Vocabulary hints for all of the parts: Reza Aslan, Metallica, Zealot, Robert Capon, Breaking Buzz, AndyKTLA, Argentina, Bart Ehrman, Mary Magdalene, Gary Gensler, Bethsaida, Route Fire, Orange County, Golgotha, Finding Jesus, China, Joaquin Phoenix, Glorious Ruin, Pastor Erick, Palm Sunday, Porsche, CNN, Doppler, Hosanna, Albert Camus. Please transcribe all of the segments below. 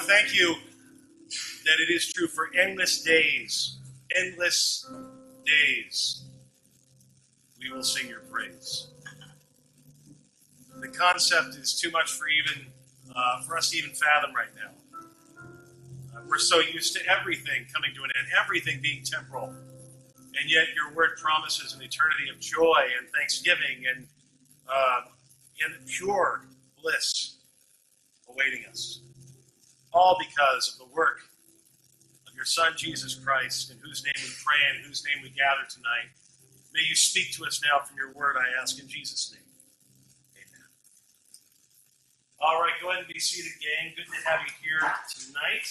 God, thank you that it is true for endless days, we will sing your praise. The concept is too much for us to even fathom right now. We're so used to everything coming to an end, everything being temporal, and yet your word promises an eternity of joy and thanksgiving and pure bliss awaiting us, all because of the work of your Son, Jesus Christ, in whose name we pray and in whose name we gather tonight. May you speak to us now from your word, I ask in Jesus' name. Amen. All right, go ahead and be seated, gang. Good to have you here tonight.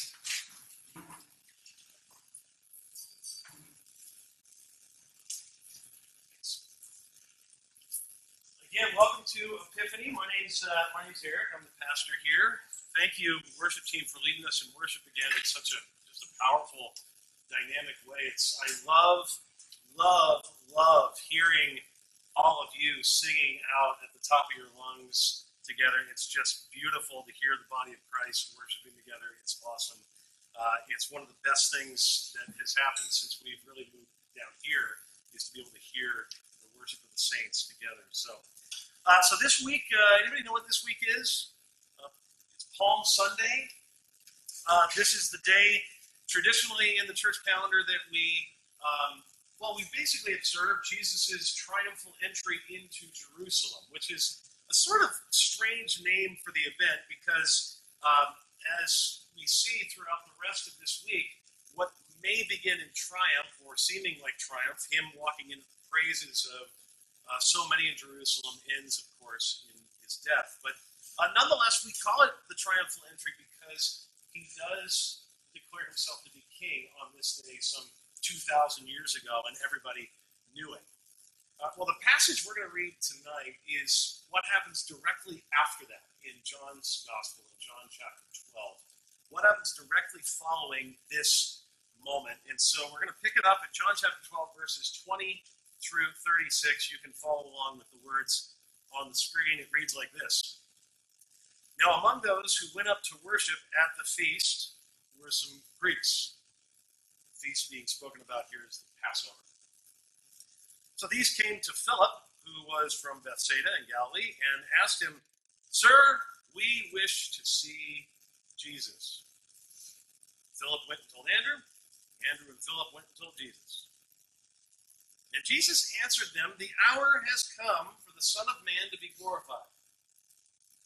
Again, welcome to Epiphany. My name's Eric. I'm the pastor here. Thank you, worship team, for leading us in worship again in such a powerful, dynamic way. I love hearing all of you singing out at the top of your lungs together. It's just beautiful to hear the body of Christ worshiping together. It's awesome. It's one of the best things that has happened since we've really moved down here is to be able to hear the worship of the saints together. So this week, anybody know what this week is? It's Palm Sunday. This is the day traditionally in the church calendar that we basically observe Jesus' triumphal entry into Jerusalem, which is a sort of strange name for the event because as we see throughout the rest of this week, what may begin in triumph or seeming like triumph, him walking in the praises of so many in Jerusalem ends, of course, in his death. But nonetheless, we call it the triumphal entry because he does declare himself to be king on this day some 2,000 years ago, and everybody knew it. The passage we're going to read tonight is what happens directly after that in John's Gospel, in John chapter 12. What happens directly following this moment? And so we're going to pick it up at John chapter 12, verses 20 through 36, you can follow along with the words on the screen. It reads like this. Now among those who went up to worship at the feast were some Greeks. The feast being spoken about here is the Passover. So these came to Philip, who was from Bethsaida in Galilee, and asked him, "Sir, we wish to see Jesus." Philip went and told Andrew. Andrew and Philip went and told Jesus. And Jesus answered them, "The hour has come for the Son of Man to be glorified.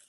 him.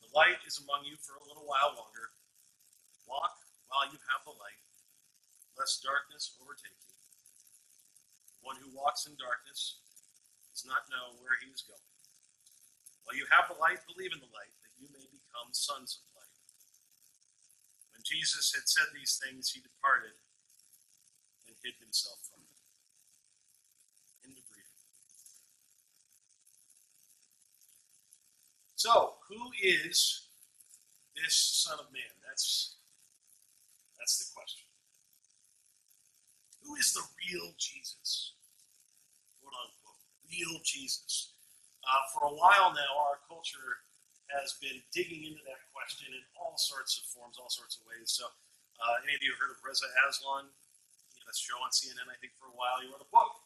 "The light is among you for a little while longer. Walk while you have the light, lest darkness overtake you. The one who walks in darkness does not know where he is going. While you have the light, believe in the light, that you may become sons of light." When Jesus had said these things, he departed and hid himself from them. End of reading. So, who is this Son of Man? That's That's the question. Who is the real Jesus? Quote unquote, real Jesus. For a while now, our culture has been digging into that question in all sorts of forms, all sorts of ways. So any of you have heard of Reza Aslan? He had a show on CNN, I think, for a while. He wrote a book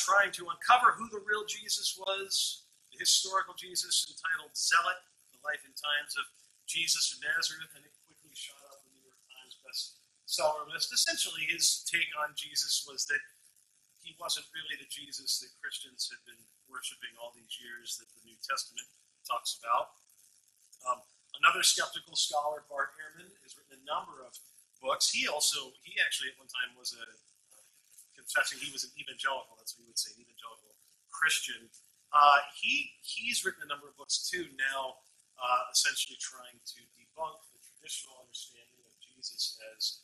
trying to uncover who the real Jesus was, the historical Jesus, entitled Zealot, The Life and Times of Jesus of Nazareth, and it quickly shot up the New York Times bestseller list. Essentially, his take on Jesus was that he wasn't really the Jesus that Christians had been worshiping all these years that the New Testament talks about. Another skeptical scholar, Bart Ehrman, has written a number of books. He actually at one time was confessing he was an evangelical, that's what he would say, an evangelical Christian. He's written a number of books too now, essentially trying to debunk the traditional understanding of Jesus as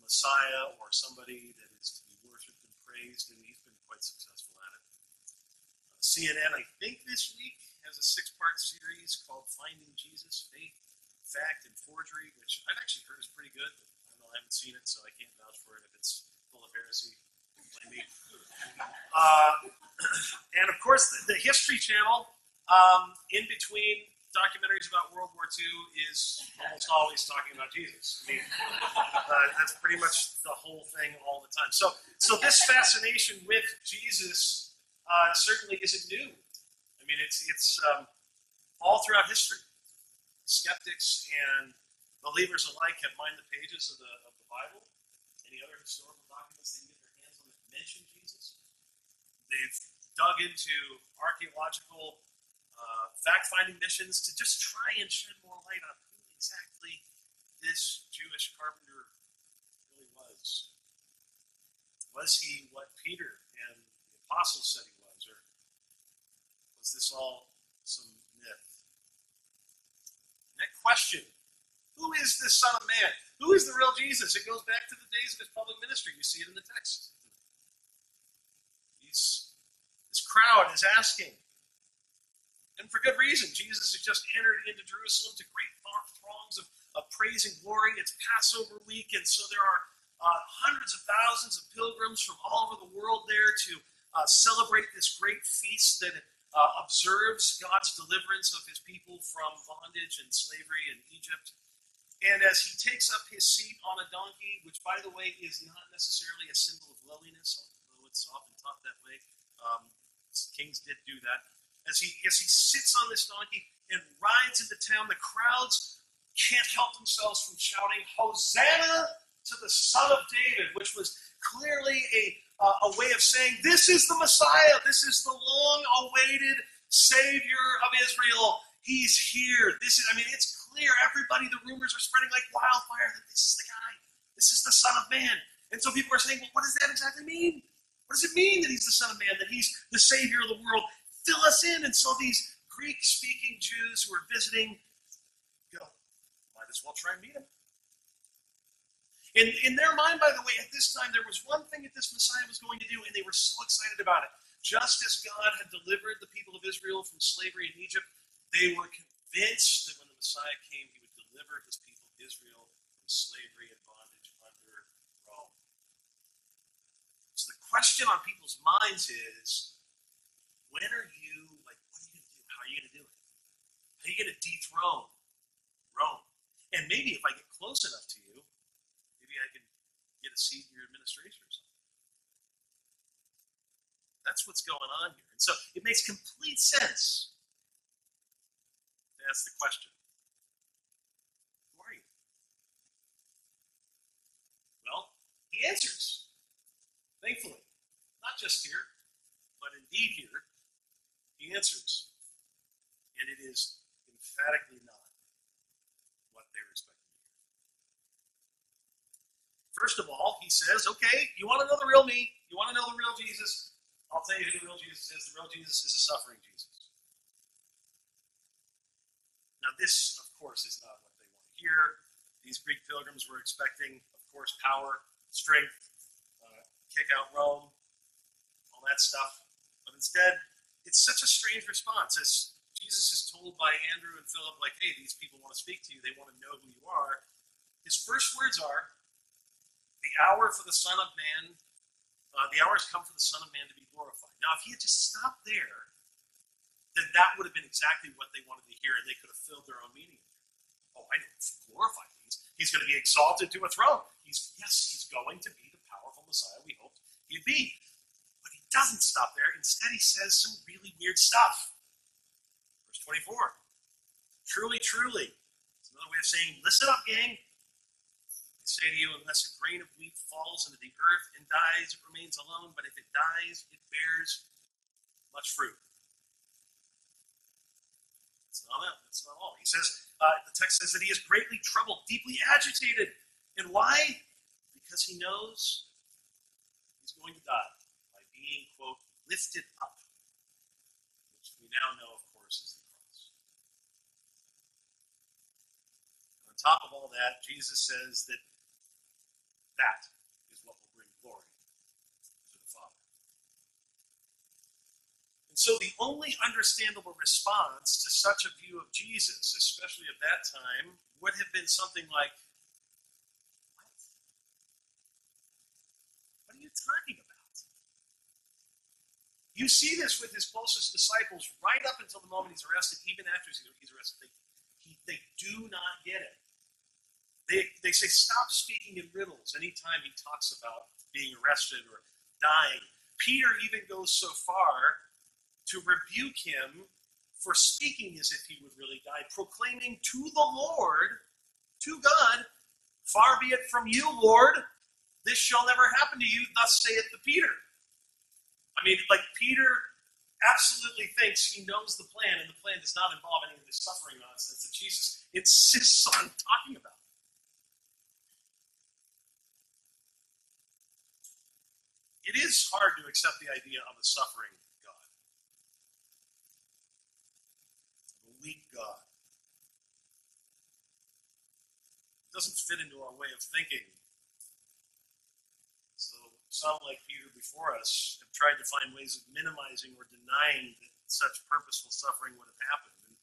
Messiah or somebody that is to be worshipped and praised, and he's been quite successful at it. CNN, I think this week, has a 6-part series called Finding Jesus, Faith, Fact, and Forgery, which I've actually heard is pretty good. I don't know, I haven't seen it, so I can't vouch for it. If it's full of heresy, don't blame me. And of course, the History Channel, in between documentaries about World War II, is almost always talking about Jesus. I mean, that's pretty much the whole thing all the time. So this fascination with Jesus certainly isn't new. I mean, it's all throughout history. Skeptics and believers alike have mined the pages of the Bible, any other historical documents they can get their hands on that mention Jesus. They've dug into archaeological fact-finding missions to just try and shed more light on who exactly this Jewish carpenter really was. Was he what Peter and the apostles said he was, or was this all some myth? And that question, who is this Son of Man? Who is the real Jesus? It goes back to the days of his public ministry. You see it in the text. This crowd is asking, and for good reason. Jesus has just entered into Jerusalem to great throngs of praise and glory. It's Passover week, and so there are hundreds of thousands of pilgrims from all over the world there to celebrate this great feast that observes God's deliverance of his people from bondage and slavery in Egypt. And as he takes up his seat on a donkey, which, by the way, is not necessarily a symbol of lowliness, although it's often taught that way. Kings did do that. As he sits on this donkey and rides into town, the crowds can't help themselves from shouting, "Hosanna to the Son of David," which was clearly a way of saying, this is the Messiah, this is the long-awaited Savior of Israel, he's here. It's clear, everybody, the rumors are spreading like wildfire that this is the guy, this is the Son of Man. And so people are saying, well, what does that exactly mean? What does it mean that he's the Son of Man, that he's the Savior of the world? Fill us in. And so these Greek-speaking Jews who are visiting go, might as well try and meet him. In their mind, by the way, at this time, there was one thing that this Messiah was going to do, and they were so excited about it. Just as God had delivered the people of Israel from slavery in Egypt, they were convinced that when the Messiah came, he would deliver his people, Israel, from slavery and bondage under Rome. So the question on people's minds is, when are you, what are you going to do? How are you going to do it? How are you going to dethrone Rome? And maybe if I get close enough to you, I can get a seat in your administration or something. That's what's going on here. And so it makes complete sense to ask the question, who are you? Well, he answers, thankfully. Not just here, but indeed here, he answers. And it is emphatically not what they respect. First of all, he says, okay, you want to know the real me, you want to know the real Jesus, I'll tell you who the real Jesus is. The real Jesus is a suffering Jesus. Now this, of course, is not what they want to hear. These Greek pilgrims were expecting, of course, power, strength, kick out Rome, all that stuff. But instead, it's such a strange response. As Jesus is told by Andrew and Philip, hey, these people want to speak to you, they want to know who you are. His first words are, the hour has come for the Son of Man to be glorified. Now, if he had just stopped there, then that would have been exactly what they wanted to hear, and they could have filled their own meaning. Oh, I know what glorified means. He's going to be exalted to a throne. He's going to be the powerful Messiah we hoped he'd be. But he doesn't stop there. Instead, he says some really weird stuff. Verse 24. Truly, truly. It's another way of saying, listen up, gang. I say to you, unless a grain of wheat falls into the earth and dies, it remains alone. But if it dies, it bears much fruit. That's not all. He says, the text says that he is greatly troubled, deeply agitated. And why? Because he knows he's going to die by being, quote, lifted up, which we now know, of course, is the cross. And on top of all that, Jesus says that that is what will bring glory to the Father. And so the only understandable response to such a view of Jesus, especially at that time, would have been something like, what? What are you talking about? You see this with his closest disciples right up until the moment he's arrested, even after he's arrested. They do not get it. They say, stop speaking in riddles anytime he talks about being arrested or dying. Peter even goes so far to rebuke him for speaking as if he would really die, proclaiming to the Lord, to God, far be it from you, Lord, this shall never happen to you, thus saith the Peter. I mean, like, Peter absolutely thinks he knows the plan, and the plan does not involve any of this suffering nonsense that Jesus insists on talking about. It is hard to accept the idea of a suffering God, a weak God. It doesn't fit into our way of thinking. So some, like Peter before us, have tried to find ways of minimizing or denying that such purposeful suffering would have happened. And,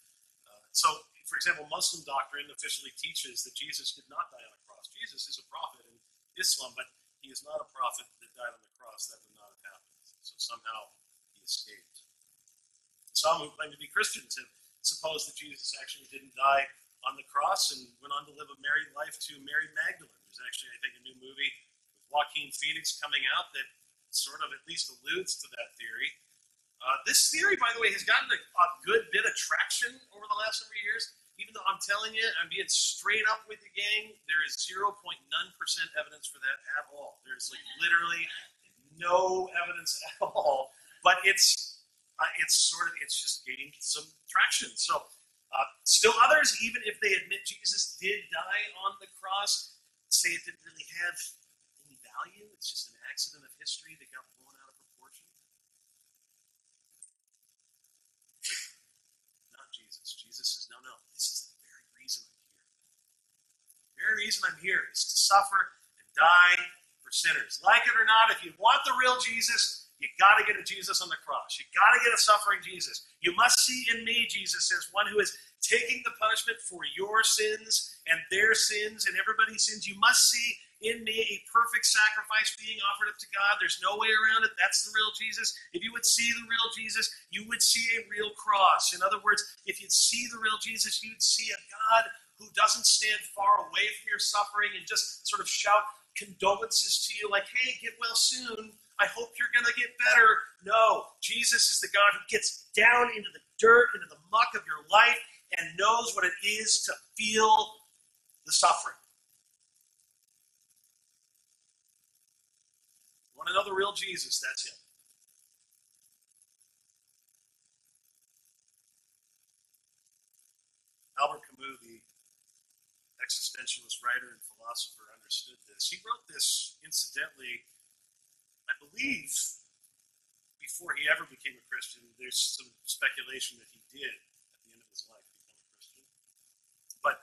so, for example, Muslim doctrine officially teaches that Jesus did not die on a cross. Jesus is a prophet in Islam, but he is not a prophet that died on the cross. That would not have happened. So somehow he escaped. Some who claim to be Christians have supposed that Jesus actually didn't die on the cross and went on to live a married life to Mary Magdalene. There's actually, I think, a new movie with Joaquin Phoenix coming out that sort of at least alludes to that theory. This theory, by the way, has gotten a good bit of traction over the last several years. Even though I'm telling you, I'm being straight up with the gang, there is 0.9% evidence for that at all. There's like literally no evidence at all. But it's just gaining some traction. So still others, even if they admit Jesus did die on the cross, say it didn't really have any value. It's just an accident of history that got blown out of proportion. Not Jesus. Jesus says, no. The very reason I'm here is to suffer and die for sinners. Like it or not, if you want the real Jesus, you got to get a Jesus on the cross. You got to get a suffering Jesus. You must see in me, Jesus says, one who is taking the punishment for your sins and their sins and everybody's sins. You must see in me a perfect sacrifice being offered up to God. There's no way around it. That's the real Jesus. If you would see the real Jesus, you would see a real cross. In other words, if you'd see the real Jesus, you'd see a God who doesn't stand far away from your suffering and just sort of shout condolences to you like, hey, get well soon. I hope you're going to get better. No, Jesus is the God who gets down into the dirt, into the muck of your life, and knows what it is to feel the suffering. Want another real Jesus? That's him. Albert Camus, the existentialist writer and philosopher, understood this. He wrote this, incidentally, I believe, before he ever became a Christian. There's some speculation that he did at the end of his life become a Christian. But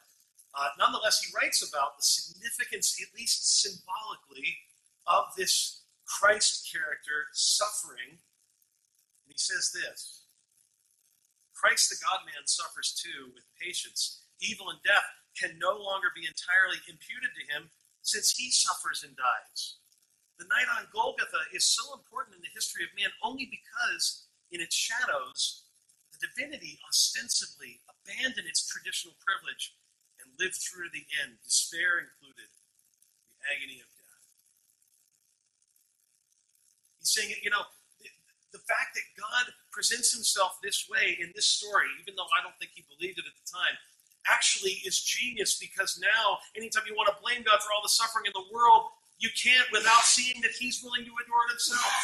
nonetheless, he writes about the significance, at least symbolically, of this Christ character suffering. And he says this: Christ the God-man suffers too with patience, evil, and death, can no longer be entirely imputed to him since he suffers and dies. The night on Golgotha is so important in the history of man only because in its shadows, the divinity ostensibly abandoned its traditional privilege and lived through to the end, despair included, the agony of death. He's saying, you know, the fact that God presents himself this way in this story, even though I don't think he believed it at the time, actually is genius, because now, anytime you want to blame God for all the suffering in the world, you can't without seeing that he's willing to endure it himself.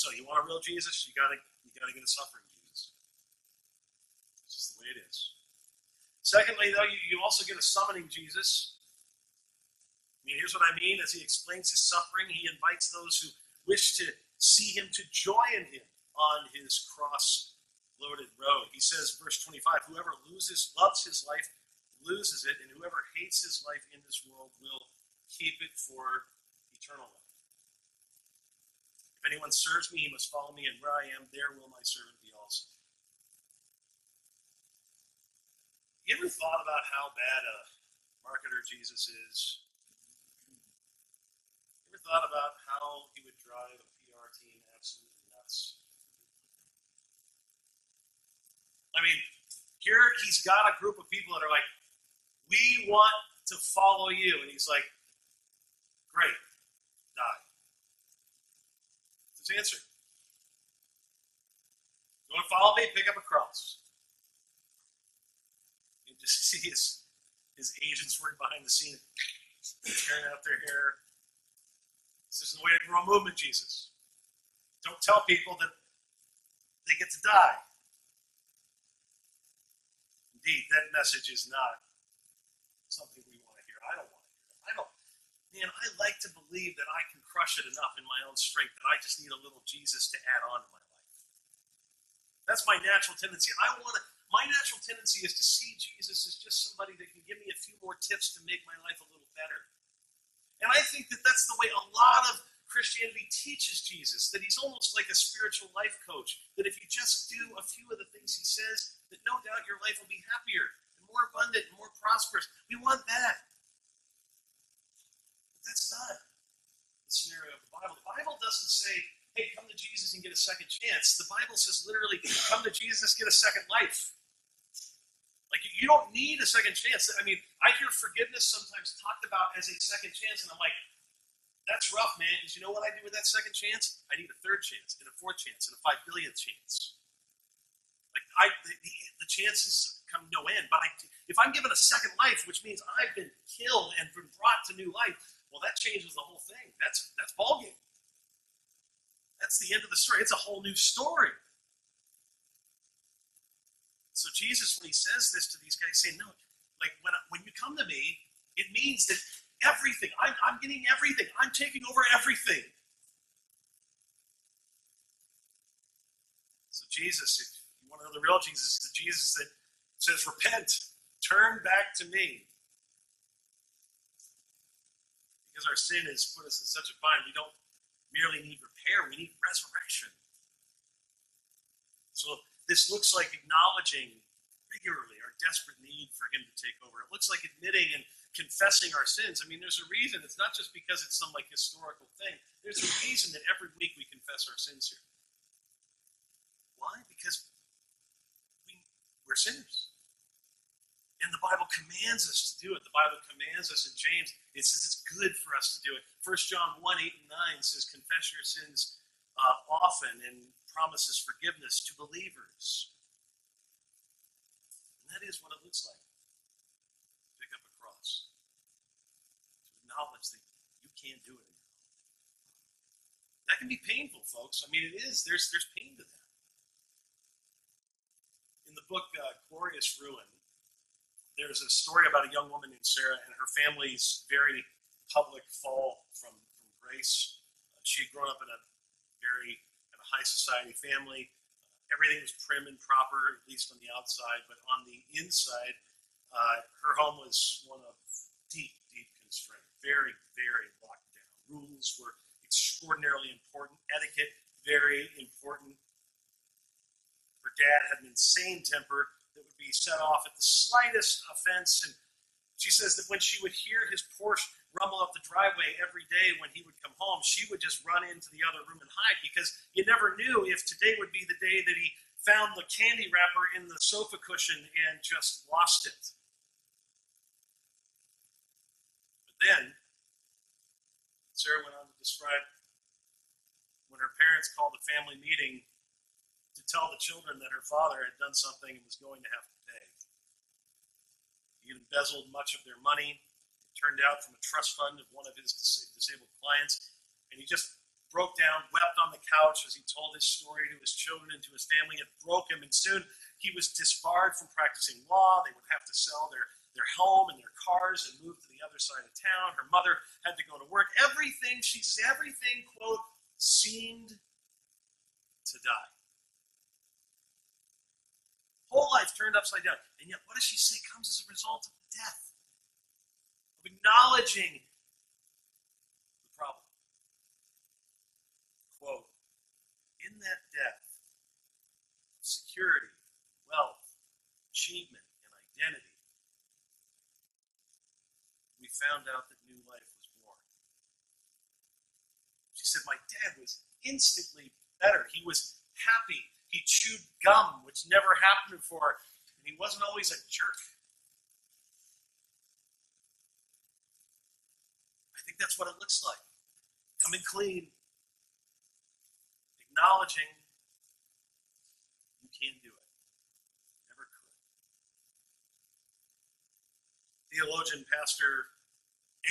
So you want a real Jesus? You gotta get a suffering Jesus. It's just the way it is. Secondly, though, you also get a summoning Jesus. I mean, here's what I mean. As he explains his suffering, he invites those who wish to see him to join him on his cross-loaded road. He says, verse 25, whoever loves his life loses it, and whoever hates his life in this world will keep it for eternal life. If anyone serves me, he must follow me, and where I am, there will my servant be also. You ever thought about how bad a marketer Jesus is? You ever thought about how he would drive a PR team absolutely nuts? I mean, here he's got a group of people that are like, we want to follow you. And he's like, great, die. His answer. You want to follow me? Pick up a cross. You just see his agents working behind the scenes, tearing out their hair. This is the way to grow a movement, Jesus. Don't tell people that they get to die. Indeed, that message is not something we want to hear. I don't want to hear it. Man, I like to believe that I can crush it enough in my own strength that I just need a little Jesus to add on to my life. That's my natural tendency. My natural tendency is to see Jesus as just somebody that can give me a few more tips to make my life a little better. And I think that that's the way a lot of Christianity teaches Jesus, that he's almost like a spiritual life coach, that if you just do a few of the things he says, that no doubt your life will be happier and more abundant and more prosperous. We want that. That's not the scenario of the Bible. The Bible doesn't say, hey, come to Jesus and get a second chance. The Bible says literally, come to Jesus, get a second life. Like, you don't need a second chance. I mean, I hear forgiveness sometimes talked about as a second chance, and I'm like, that's rough, man, because you know what I do with that second chance? I need a third chance, and a fourth chance, and a 5 billionth chance. Like, the chances come no end, but if I'm given a second life, which means I've been killed and been brought to new life, well, that changes the whole thing. That's ballgame. That's the end of the story. It's a whole new story. So Jesus, when he says this to these guys, he's saying, no, like when you come to me, it means that everything, I'm getting everything. I'm taking over everything. So Jesus, if you want to know the real Jesus, is the Jesus that says, repent, turn back to me. Because our sin has put us in such a bind, we don't merely need repair, we need resurrection. So this looks like acknowledging regularly our desperate need for him to take over. It looks like admitting and confessing our sins. I mean, there's a reason. It's not just because it's some like historical thing. There's a reason that every week we confess our sins here. Why? Because we're sinners. And the Bible commands us to do it. The Bible commands us in James. It says it's good for us to do it. 1 John 1, 8, and 9 says, confess your sins often and promises forgiveness to believers. And that is what it looks like. Pick up a cross. To acknowledge that you can't do it anymore. That can be painful, folks. I mean, it is. There's pain to that. In the book Glorious Ruin, there's a story about a young woman named Sarah and her family's very public fall from grace. She had grown up in a very high society family. Everything was prim and proper, at least on the outside, but on the inside, her home was one of deep, deep constraint, very, very locked down. Rules were extraordinarily important. Etiquette, very important. Her dad had an insane temper. that would be set off at the slightest offense. And she says that when she would hear his Porsche rumble up the driveway every day when he would come home, she would just run into the other room and hide, because you never knew if today would be the day that he found the candy wrapper in the sofa cushion and just lost it. But then, Sarah went on to describe when her parents called a family meeting to tell the children that her father had done something and was going to have to pay. He had embezzled much of their money, it turned out from a trust fund of one of his disabled clients, and he just broke down, wept on the couch as he told his story to his children and to his family. It broke him, and soon he was disbarred from practicing law. They would have to sell their home and their cars and move to the other side of town. Her mother had to go to work. Everything, quote, seemed to die. Whole life turned upside down. And yet, what does she say comes as a result of death? Of acknowledging the problem. Quote, in that death, security, wealth, achievement, and identity, we found out that new life was born. She said, my dad was instantly better. He was happy. He chewed gum, which never happened before, and he wasn't always a jerk. I think that's what it looks like. Coming clean, acknowledging you can't do it. Never could. Theologian, pastor,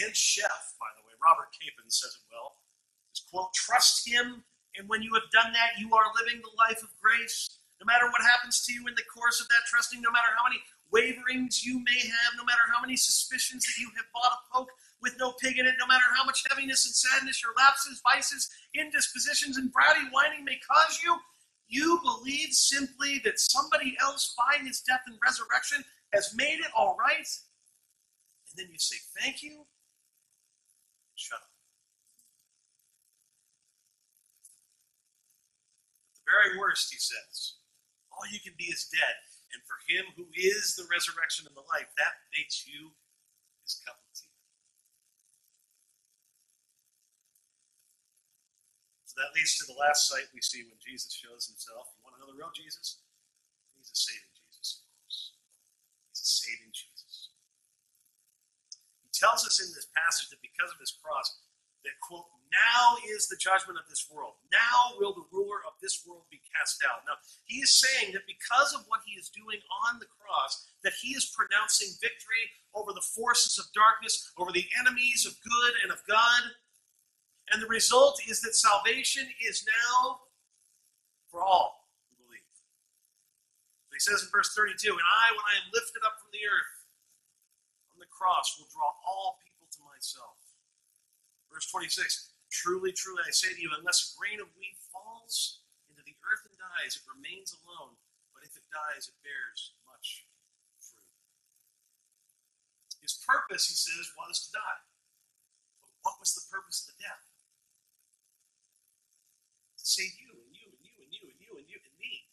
and chef, by the way, Robert Capon says it well. His quote, trust him. And when you have done that, you are living the life of grace. No matter what happens to you in the course of that trusting, no matter how many waverings you may have, no matter how many suspicions that you have bought a poke with no pig in it, no matter how much heaviness and sadness your lapses, vices, indispositions, and bratty whining may cause you, you believe simply that somebody else by his death and resurrection has made it all right. And then you say, thank you, and shut up. Very worst, he says, all you can be is dead, and for him who is the resurrection and the life, that makes you his cup of tea. So that leads to the last sight we see when Jesus shows himself. You want to know the real Jesus? He's a saving Jesus, of course. He's a saving Jesus. He tells us in this passage that because of his cross, that, quote, now is the judgment of this world. Now will the ruler of this world be cast out. Now, he is saying that because of what he is doing on the cross, that he is pronouncing victory over the forces of darkness, over the enemies of good and of God. And the result is that salvation is now for all who believe. But he says in verse 32, and I, when I am lifted up from the earth, on the cross will draw all people to myself. Verse 26, truly, truly, I say to you, unless a grain of wheat falls into the earth and dies, it remains alone. But if it dies, it bears much fruit. His purpose, he says, was to die. But what was the purpose of the death? To save you, and you, and you, and you, and you, and you, and me.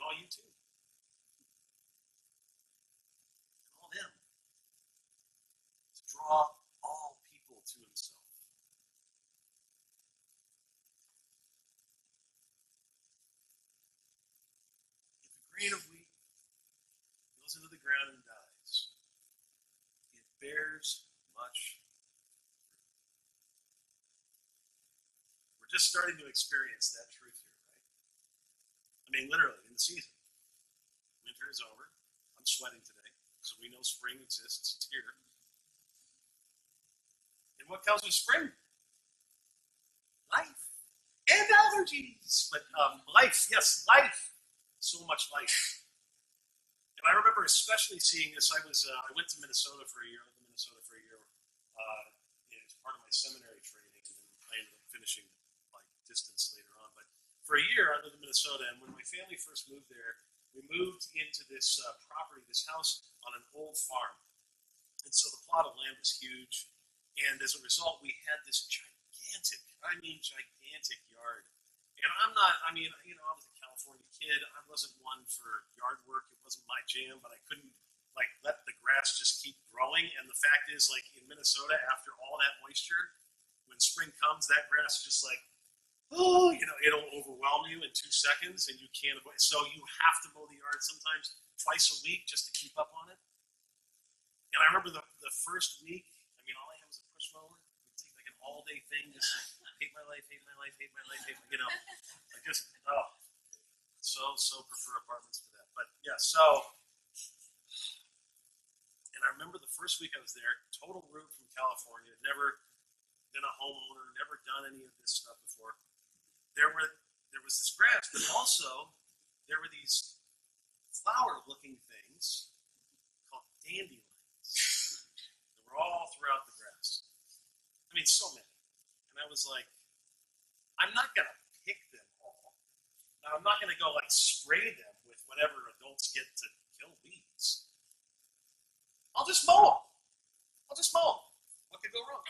And all you too. And all him. To draw all to himself. If a grain of wheat goes into the ground and dies, it bears much fruit. We're just starting to experience that truth here, right? I mean, literally, in the season. Winter is over. I'm sweating today, so we know spring exists. It's here. And what comes with spring? Life. And allergies. But life, yes, life. So much life. And I remember especially seeing this. I went to Minnesota for a year. I lived in Minnesota for a year. It was part of my seminary training. And I ended up finishing like distance later on. But for a year, I lived in Minnesota. And when my family first moved there, we moved into this property, this house on an old farm. And so the plot of land was huge. And as a result, we had this gigantic yard. And I'm not, I mean, you know, I was a California California kid. I wasn't one for yard work. It wasn't my jam, but I couldn't like let the grass just keep growing. And the fact is, like in Minnesota, after all that moisture, when spring comes, that grass is just like, oh, you know, it'll overwhelm you in 2 seconds and you can't avoid it. So you have to mow the yard sometimes twice a week just to keep up on it. And I remember the first week, I mean, all I had was a push mower. It seemed like an all day thing, just like, hate my life, hate my life, hate my life, hate my, you know. I just, oh, so prefer apartments for that. But yeah, so, and I remember the first week I was there, total root from California, never been a homeowner, never done any of this stuff before. There was this grass, but also there were these flower-looking things called dandelions that were all throughout the grass. I mean, so many. I was like, I'm not going to pick them all. Now, I'm not going to go like spray them with whatever adults get to kill weeds. I'll just mow them. What could go wrong?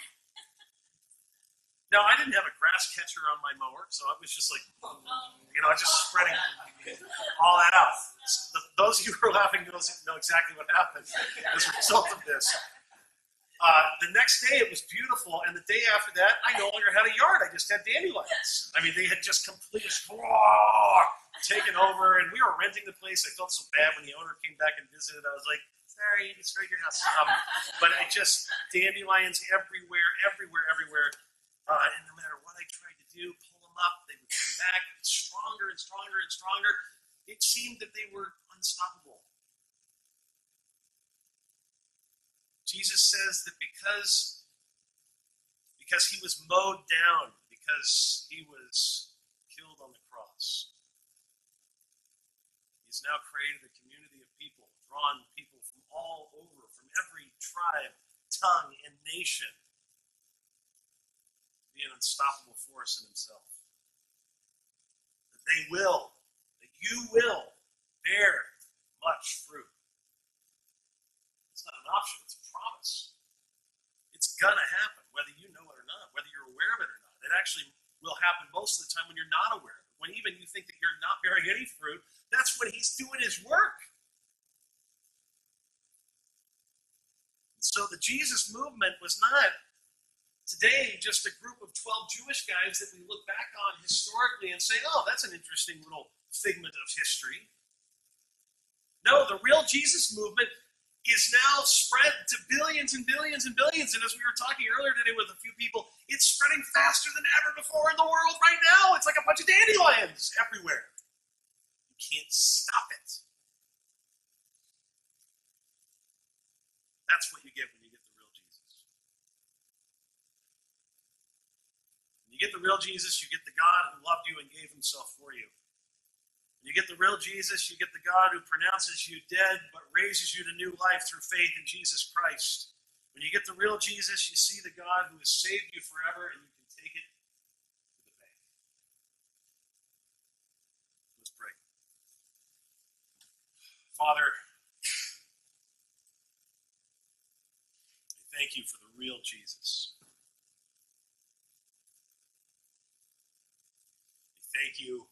Now, I didn't have a grass catcher on my mower, so I was just like, you know, I was just spreading all that out. So those of you who are laughing know exactly what happened as a result of this. The next day it was beautiful, and the day after that I no longer had a yard. I just had dandelions. I mean, they had just completely taken over, and we were renting the place. I felt so bad when the owner came back and visited. I was like, sorry, you destroyed your house. But I just, dandelions everywhere. And no matter what I tried to do, pull them up, they would come back stronger and stronger. It seemed that they were unstoppable. Jesus says that because he was mowed down, because he was killed on the cross, he's now created a community of people, drawn people from all over, from every tribe, tongue, and nation, to be an unstoppable force in himself. That they will, that you will bear much fruit. It's not an option. It's gonna happen, whether you know it or not, whether you're aware of it or not. It actually will happen most of the time when you're not aware of it. When even you think that you're not bearing any fruit, that's when he's doing his work. So the Jesus movement was not today just a group of 12 Jewish guys that we look back on historically and say, oh, that's an interesting little figment of history. No, the real Jesus movement is now spread to billions and billions and billions. And as we were talking earlier today with a few people, it's spreading faster than ever before in the world right now. It's like a bunch of dandelions everywhere. You can't stop it. That's what you get when you get the real Jesus. When you get the real Jesus, you get the God who loved you and gave himself for you. You get the real Jesus, you get the God who pronounces you dead but raises you to new life through faith in Jesus Christ. When you get the real Jesus, you see the God who has saved you forever and you can take it to the bank. Let's pray. Father, I thank you for the real Jesus. I thank you.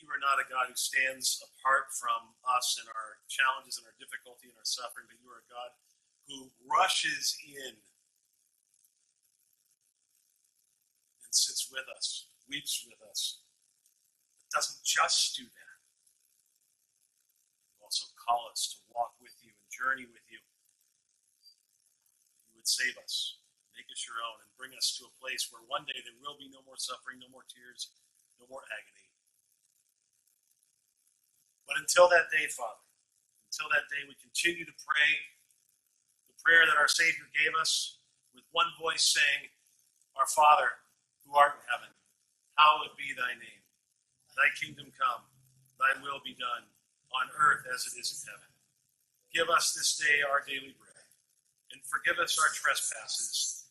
You are not a God who stands apart from us and our challenges and our difficulty and our suffering, but you are a God who rushes in and sits with us, weeps with us. It doesn't just do that. You also call us to walk with you and journey with you. You would save us, make us your own, and bring us to a place where one day there will be no more suffering, no more tears, no more agony. But until that day, Father, until that day, we continue to pray the prayer that our Savior gave us with one voice saying, Our Father, who art in heaven, hallowed be thy name. Thy kingdom come, thy will be done, on earth as it is in heaven. Give us this day our daily bread, and forgive us our trespasses,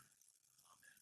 Amen.